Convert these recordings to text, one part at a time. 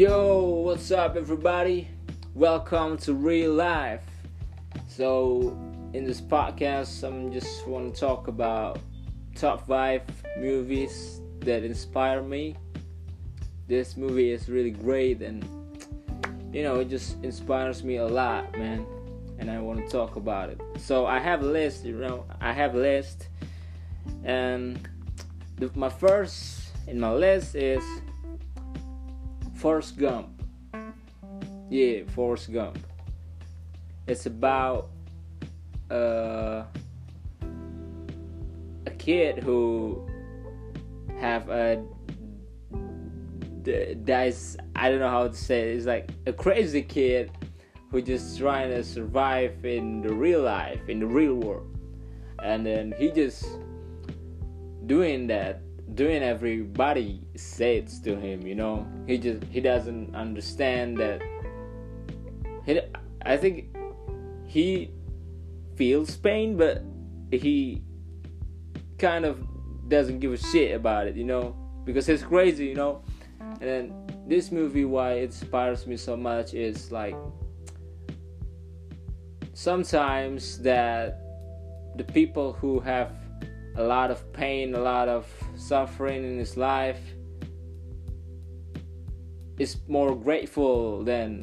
Yo, what's up everybody? Welcome to Real Life. So in this podcast I just want to talk about top 5 movies that inspire me. This movie is really great and it just inspires me a lot, man, and I want to talk about it. So I have a list, and my first in my list is Forrest Gump. Yeah, Forrest Gump. It's about a kid who have a I don't know how to say it. It's like a crazy kid who just trying to survive in the real life, in the real world, and then he just doing everybody says to him, he doesn't understand that. I think he feels pain, but he kind of doesn't give a shit about it, because he's crazy, And then this movie, why it inspires me so much is like sometimes that the people who have a lot of pain, a lot of suffering in his life is more grateful than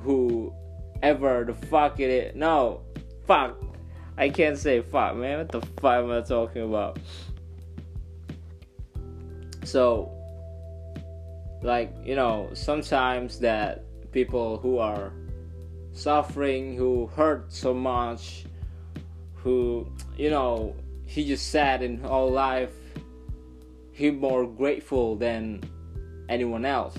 whoever the fuck it is. No, fuck. I can't say fuck, man. What the fuck am I talking about? So, sometimes that people who are suffering, who hurt so much, who, he just sad in whole life, he more grateful than anyone else.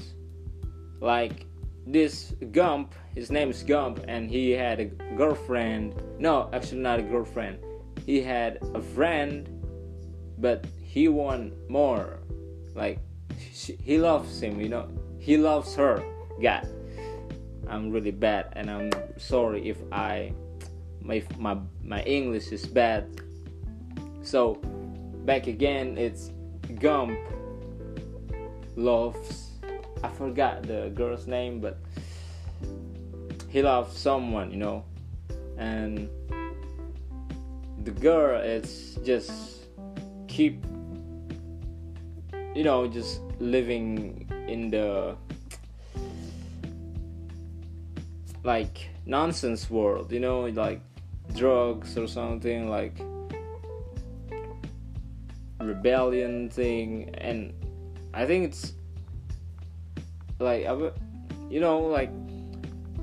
Like this Gump, his name is Gump, and he had a girlfriend. No, actually not a girlfriend. He had a friend, but he want more. Like he loves him, He loves her. God, I'm really bad, and I'm sorry if my English is bad. So, back again, it's Gump loves, I forgot the girl's name, but he loves someone, and the girl is just keep, just living in the, nonsense world, drugs or something, rebellion thing. And I think it's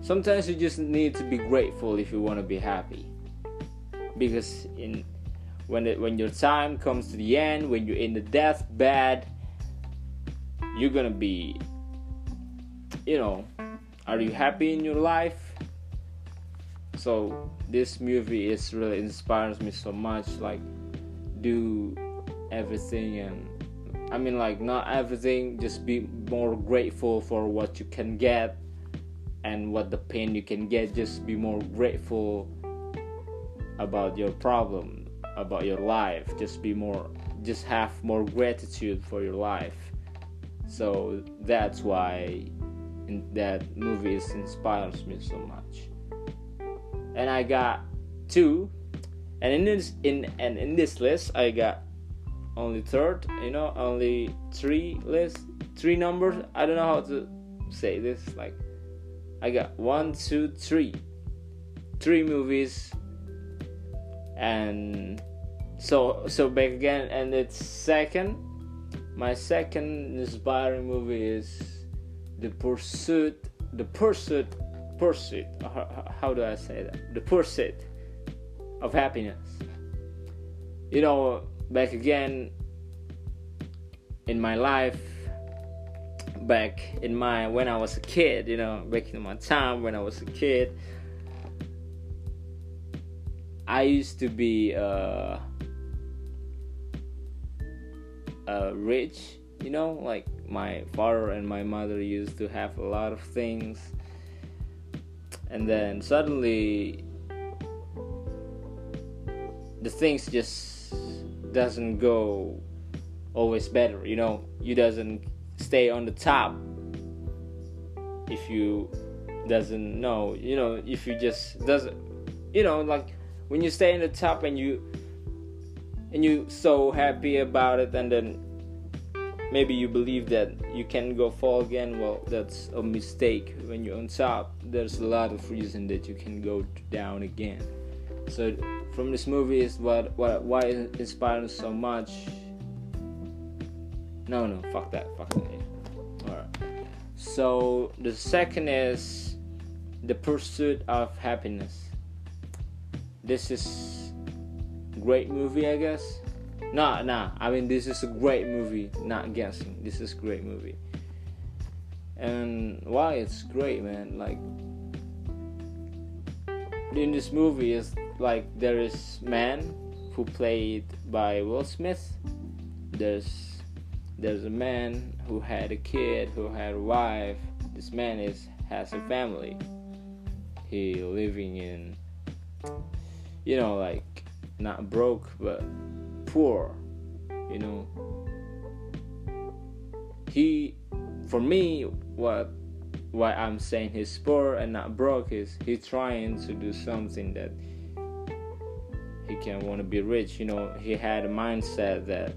sometimes you just need to be grateful if you want to be happy, because when your time comes to the end, when you're in the deathbed, you're gonna be, are you happy in your life? So this movie is really inspires me so much. Do everything, and not everything, just be more grateful for what you can get and what the pain you can get. Just be more grateful about your problem, about your life. Just have more gratitude for your life. So that's why that movie inspires me so much. And I got 2, and in this list I got only 3 numbers. I don't know how to say this. I got 3 movies, and so back again. And it's my second inspiring movie is The Pursuit. How do I say that? The Pursuit of Happyness. Back again in my life, when I was a kid, back in my time when I was a kid, I used to be rich, my father and my mother used to have a lot of things, and then suddenly the things just doesn't go always better, you doesn't stay on the top. if you doesn't know, you know, if you just doesn't, you know, like when you stay in the top and you so happy about it, and then maybe you believe that you can go fall again. Well, that's a mistake. When you're on top, there's a lot of reason that you can go down again. So from this movie is why it inspired us so much. No, fuck that. Yeah. All right. So the second is The Pursuit of Happyness. This is great movie, I guess. I mean, this is a great movie. Not guessing. This is a great movie. And why it's great, man? Like, in this movie is like there is man who played by Will Smith. There's a man who had a kid, who had a wife. This man has a family. He living in, you know, like not broke but poor, you know. He, for me, why I'm saying he's poor and not broke is he's trying to do something that he can want to be rich, you know. He had a mindset that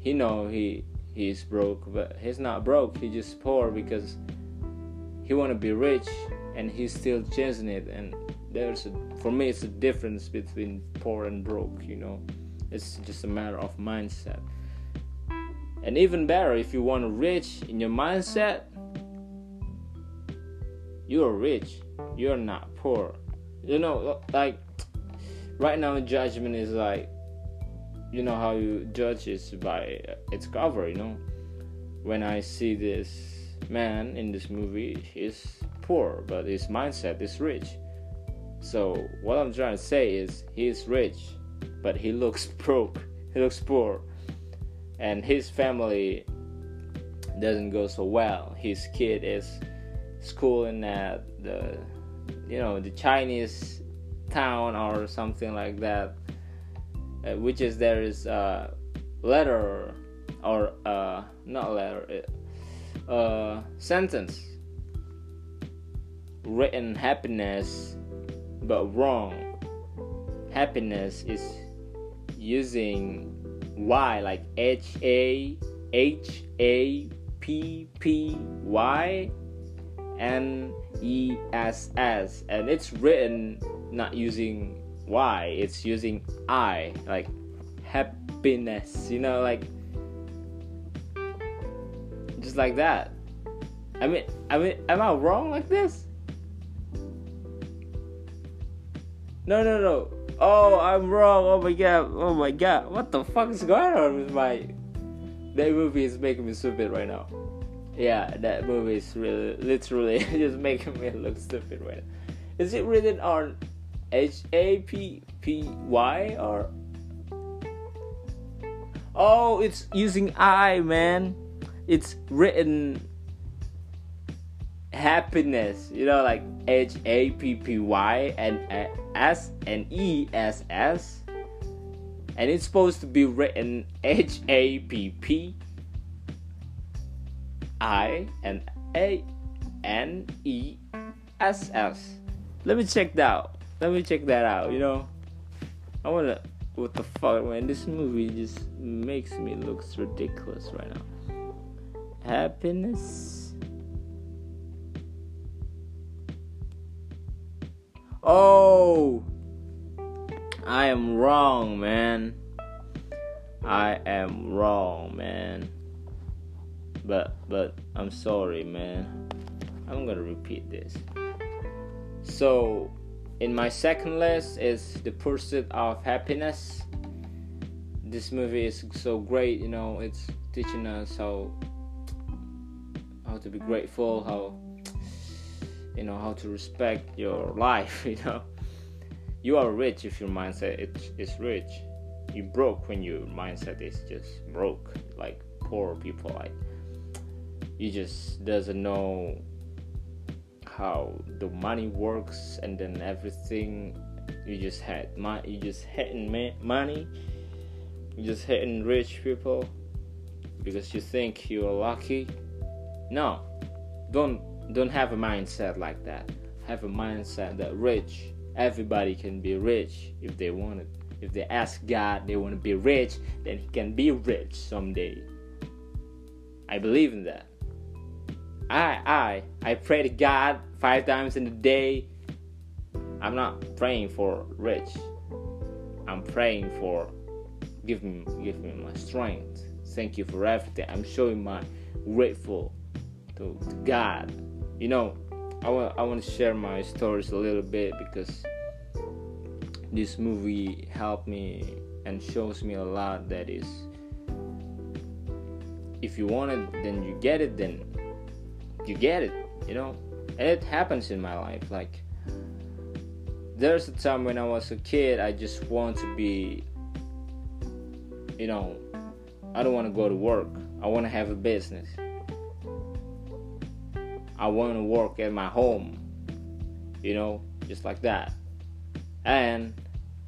he know he's broke, but he's not broke. He's just poor because he want to be rich, and he's still chasing it. And for me, it's a difference between poor and broke, you know. It's just a matter of mindset. And even better, if you want to rich in your mindset, you're rich. You're not poor. You know, like right now, judgment is like, you know how you judge is by its cover, you know. When I see this man in this movie, he's poor, but his mindset is rich. So what I'm trying to say is he's rich, but he looks broke. He looks poor, and his family doesn't go so well. His kid is schooling at the Chinese town or something like that, which is there is a letter or not letter, sentence written happiness, but wrong. Happiness is using Y, like H-A-H-A-P-P-Y-N-E-S-S, and it's written not using Y, it's using I, like happiness, you know, like just like that. I mean, am I wrong like this? No. Oh, I'm wrong. Oh my god. What the fuck is going on with my... That movie is making me stupid right now. Yeah, that movie is really, literally just making me look stupid right now. Is it written on H-A-P-P-Y or... Oh, it's using I, man. It's written... happiness, you know, like H-A-P-P-Y and S-N-E-S-S, and it's supposed to be written H-A-P-P-I and A-N-E-S-S. Let me check that out, you know. I wanna... What the fuck, man? This movie just makes me look ridiculous right now. Happiness... Oh, I am wrong, man. But I'm sorry, man. I'm gonna repeat this. So, in my second list is The Pursuit of Happiness. This movie is so great, you know. It's teaching us how to be grateful, you know, how to respect your life, you know. You are rich if your mindset is rich. You broke when your mindset is just broke, like poor people. Like, you just doesn't know how the money works, and then everything. You just hating money. You just hating rich people because you think you're lucky. No, don't. Don't have a mindset like that. Have a mindset that rich, everybody can be rich if they want it. If they ask God they want to be rich, then he can be rich someday. I believe in that. I pray to God 5 times in a day. I'm not praying for rich. I'm praying for give me my strength. Thank you for everything. I'm showing my grateful to God. You know, I want to share my stories a little bit because this movie helped me and shows me a lot. That is, if you want it, then you get it. Then you get it. You know, and it happens in my life. Like, there's a time when I was a kid, I just want to be, you know, I don't want to go to work. I want to have a business. I want to work at my home, you know, just like that. And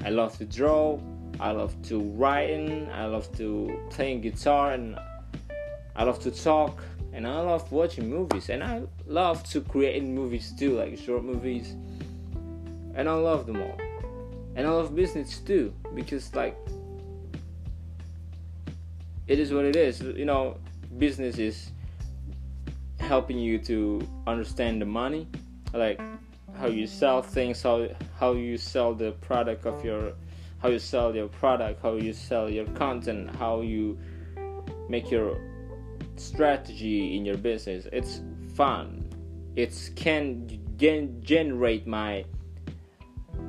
I love to draw, I love to writing, I love to playing guitar, and I love to talk, and I love watching movies, and I love to create movies too, like short movies. And I love them all. And I love business too, because like, it is what it is. You know, business is helping you to understand the money, like how you sell things, how you sell the product of your, how you sell your product, how you sell your content, how you make your strategy in your business. It's fun. It can generate my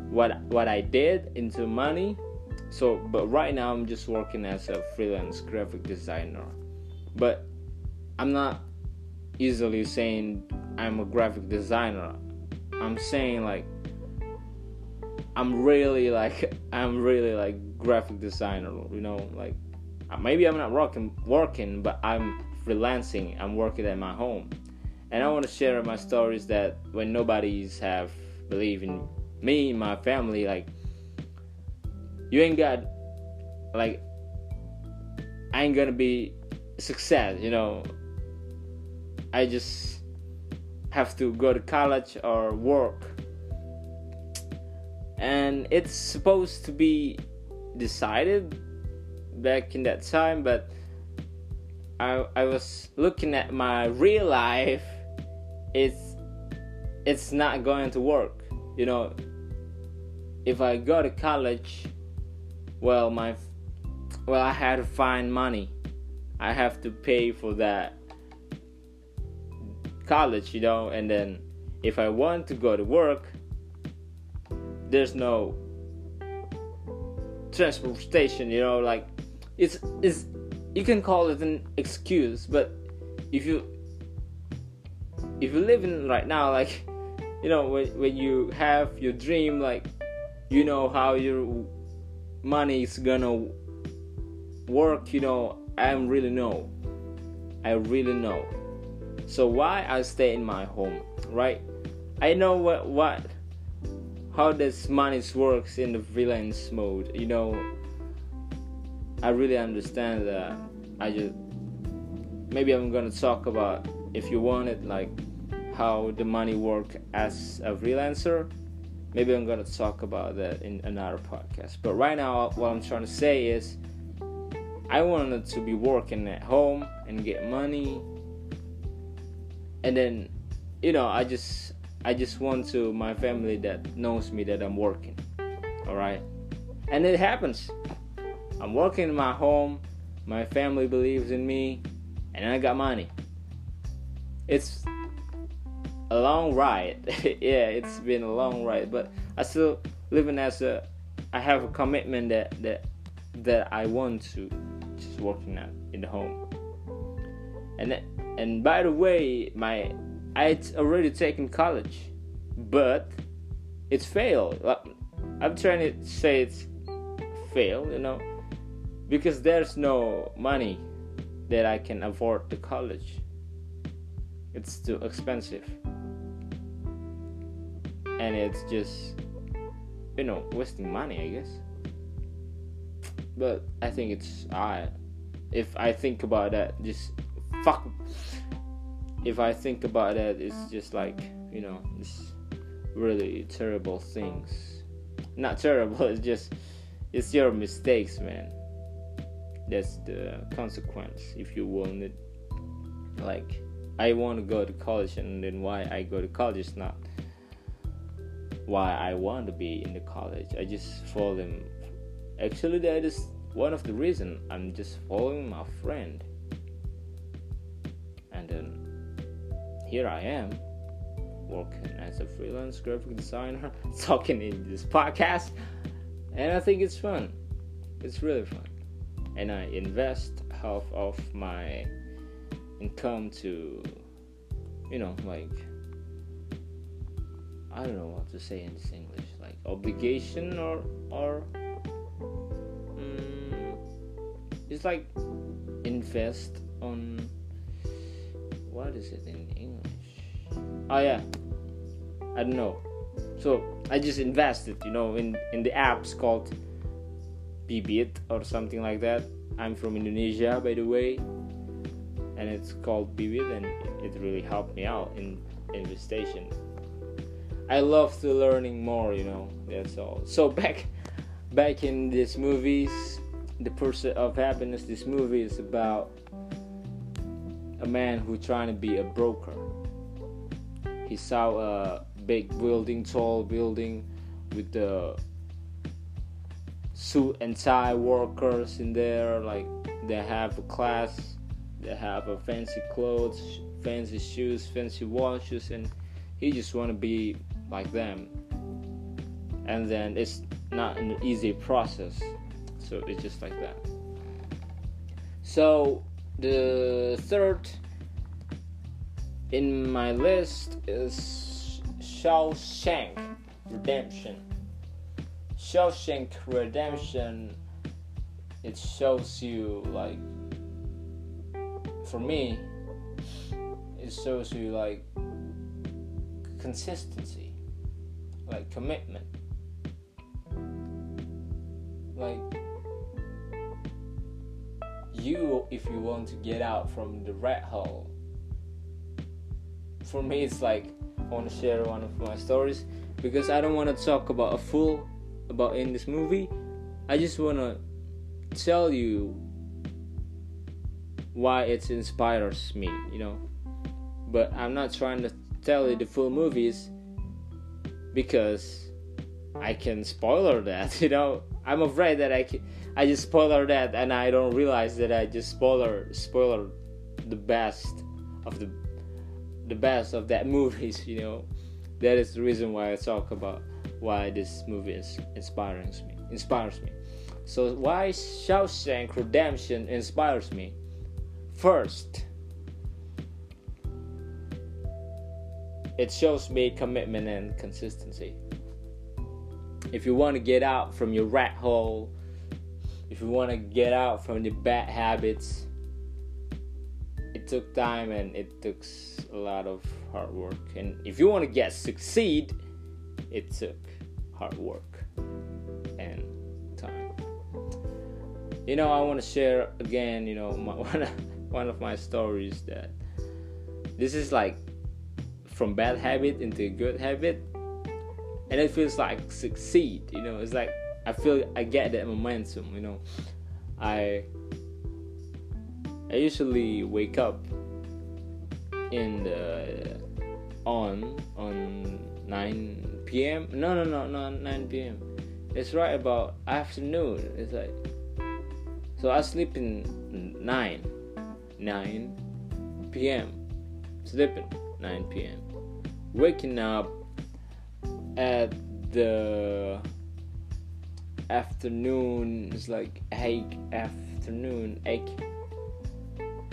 what I did into money. So, but right now I'm just working as a freelance graphic designer. But I'm not easily saying I'm a graphic designer. I'm saying like I'm really like graphic designer, you know, like maybe I'm not working, but I'm freelancing. I'm working at my home. And I want to share my stories that when nobody's have believe in me and my family, like, you ain't got, like, I ain't gonna be success, you know. I just have to go to college or work, and it's supposed to be decided back in that time, but I was looking at my real life. It's not going to work, you know. If I go to college, well, I had to find money. I have to pay for that college, you know. And then if I want to go to work, there's no transportation, you know. Like, it's you can call it an excuse, but if you live in right now, like, you know, when you have your dream, like, you know how your money is gonna work, you know. I really know. So why I stay in my home, right? I know what how this money works in the freelance mode, you know. I really understand that. I just maybe I'm gonna talk about, if you want it, like how the money work as a freelancer. Maybe I'm gonna talk about that in another podcast. But right now, what I'm trying to say is, I wanted to be working at home and get money, and then, you know, I just want to my family that knows me that I'm working, all right. And it happens. I'm working in my home. My family believes in me, and I got money. It's a long ride. Yeah, it's been a long ride, but I still living as a, I have a commitment that I want to just working out in the home. And by the way, I'd already taken college, but it's failed. I'm trying to say it's failed, you know, because there's no money that I can afford the college. It's too expensive. And it's just, you know, wasting money, I guess. But I think if I think about that, just fuck if I think about that, it's just like, you know, it's really terrible things. Not terrible, it's just, it's your mistakes, man. That's the consequence, if you want it. Like, I want to go to college, and then why I go to college is not why I want to be in the college. I just follow them. Actually, that is one of the reasons. I'm just following my friend. And then here I am, working as a freelance graphic designer, talking in this podcast. And I think it's fun. It's really fun. And I invest half of my income to, you know, like, I don't know what to say in this English, like obligation or it's like invest on, what is it in English? Oh yeah, I don't know. So I just invested, you know, in the apps called Bibit or something like that. I'm from Indonesia, by the way, and it's called Bibit, and it really helped me out in investigation. I love to learning more, you know, that's all. So back in these movies, The Pursuit of Happyness, this movie is about a man who trying to be a broker. He saw a big building, tall building with the suit and tie workers in there, like they have a class, they have a fancy clothes, fancy shoes, fancy watches, and he just want to be like them. And then it's not an easy process, so it's just like that. So the third in my list is Shawshank Redemption. Shawshank Redemption, it shows you, like, for me, it shows you, like, consistency, like commitment, like you, if you want to get out from the rat hole. For me, it's like I want to share one of my stories, because I don't want to talk about a fool about in this movie. I just want to tell you why it inspires me, you know, but I'm not trying to tell you the full movies, because I can spoiler that, you know. I'm afraid that I just spoiler that, and I don't realize that I just spoiler the best of that movies, you know. That is the reason why I talk about why this movie inspires me. So why Shawshank Redemption inspires me? First, it shows me commitment and consistency. If you want to get out from your rat hole, if you want to get out from the bad habits, it took time and it took a lot of hard work. And if you want to succeed, it took hard work and time. You know, I want to share again, you know, one of my stories, that this is like from bad habit into good habit, and it feels like succeed, you know. It's like I feel I get that momentum, you know. I usually wake up in the on 9 p.m. no 9 p.m. it's right about afternoon. It's like, so I sleep in 9 p.m. sleeping 9 p.m. waking up at the afternoon. It's like egg.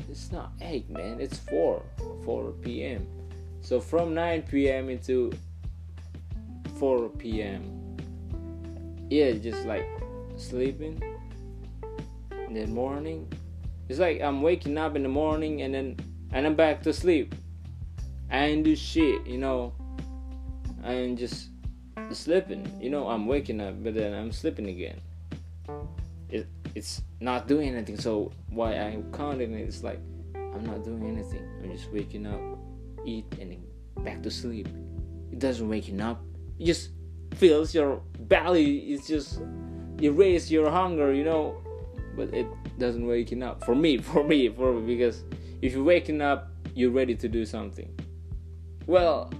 It's not egg, man. It's 4 p.m. So from 9 p.m. into 4 p.m. yeah, just like sleeping in the morning. It's like I'm waking up in the morning and I'm back to sleep. I ain't do shit, you know. I'm just sleeping, you know. I'm waking up, but then I'm sleeping again. It's not doing anything. So why I'm counting it? It's like I'm not doing anything. I'm just waking up eat, and back to sleep. It doesn't wake you up. It just fills your belly. It just erases your hunger, you know. But it doesn't wake you up. For me, because if you're waking up, you're ready to do something. Well,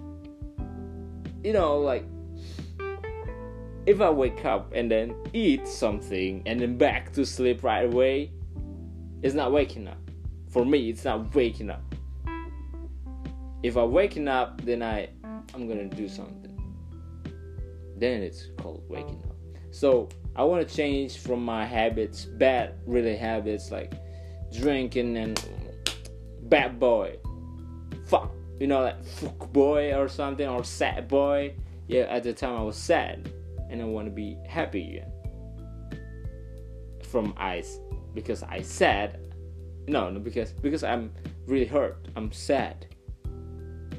you know, like, if I wake up and then eat something and then back to sleep right away, it's not waking up. For me, it's not waking up. If I'm waking up, then I'm gonna do something. Then it's called waking up. So I want to change from my habits, bad habits like drinking and bad boy, fuck, you know, like fuck boy or something, or sad boy. Yeah, at the time I was sad, and I want to be happy again. Because I'm really hurt. I'm sad,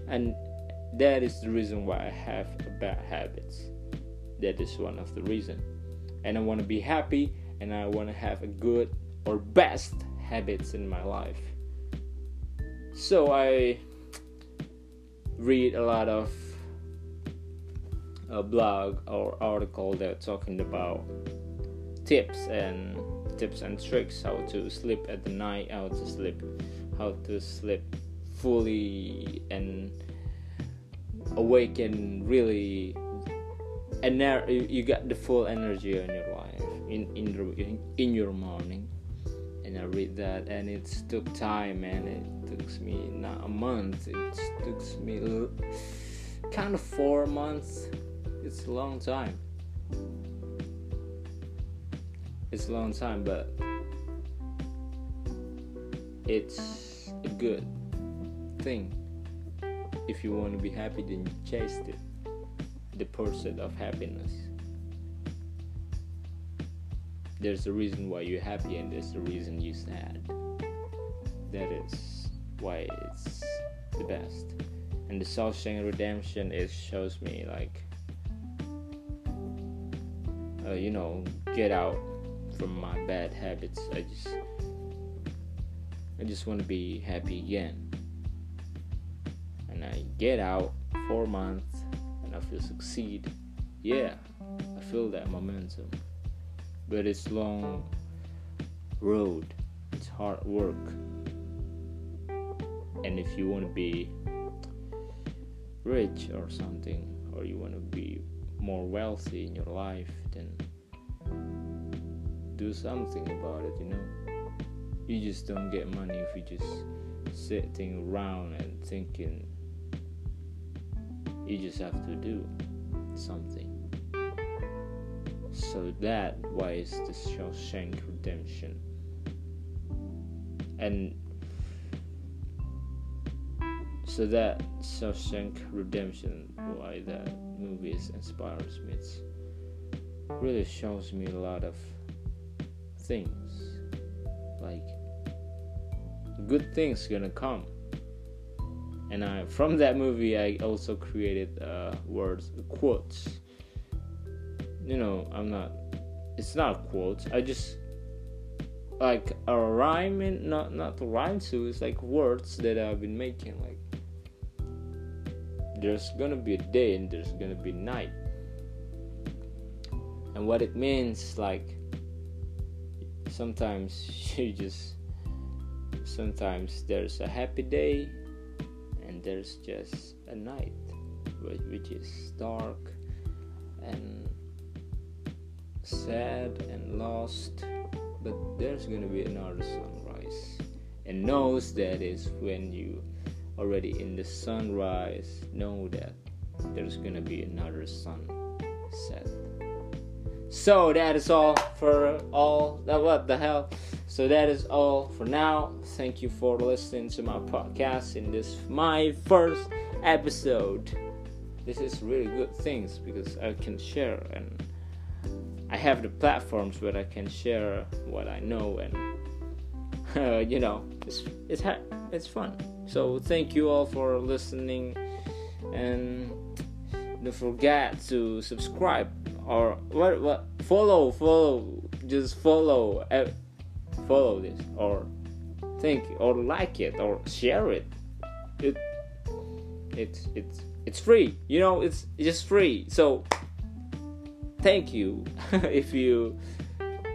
and that is the reason why I have bad habits. That is one of the reasons. And I want to be happy, and I want to have a good or best habits in my life. So I read a lot of a blog or article that are talking about tips and tricks, how to sleep at the night, how to sleep fully and awake, and really, and now you got the full energy in your life in your morning. And I read that, and it took time, and it took me not a month, it took me kind of 4 months. It's a long time. It's a long time, but it's a good thing. If you want to be happy, then you chase it. The pursuit of happiness. There's a reason why you're happy, and there's a reason you're sad. That is why it's the best. And the Shawshank Redemption, it shows me, like, you know, get out from my bad habits. I just want to be happy again. And I get out 4 months, and I feel succeed. Yeah, I feel that momentum. But it's long road. It's hard work. And if you want to be rich or something, or you want to be more wealthy in your life, then do something about it, you know. You just don't get money if you just sitting around and thinking. You just have to do something. So that why is the Shawshank Redemption. And so that Shawshank Redemption, why that movie inspires me. It really shows me a lot of things, like good things gonna come. And from that movie, I also created words, quotes. You know, it's not quotes. I just like a rhyme, and not to rhyme to. It's like words that I've been making. Like, there's gonna be a day and there's gonna be night. And what it means, like, sometimes there's a happy day and there's just a night, which is dark and sad and lost. But there's gonna be another sunrise, and knows that is when you already in the sunrise, know that there's gonna be another sunset. So that is all for all that, what the hell. So that is all for now. Thank you for listening to my podcast in this my first episode. This is really good things, because I can share, and I have the platforms where I can share what I know, and you know, it's fun. So thank you all for listening, and don't forget to subscribe or what follow, just follow this, or thank you, or like it, or share it. It's free, you know, it's just free. So thank you if you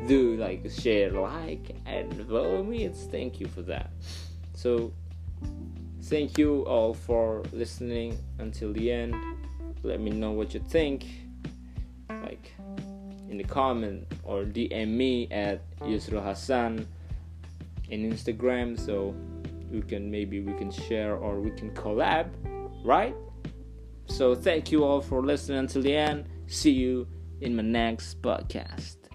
do like, share, like, and follow me. It's thank you for that. So thank you all for listening until the end. Let me know what you think, like in the comment, or DM me at Yusra Hassan in Instagram, so we can share or we can collab, right? So thank you all for listening until the end. See you in my next podcast.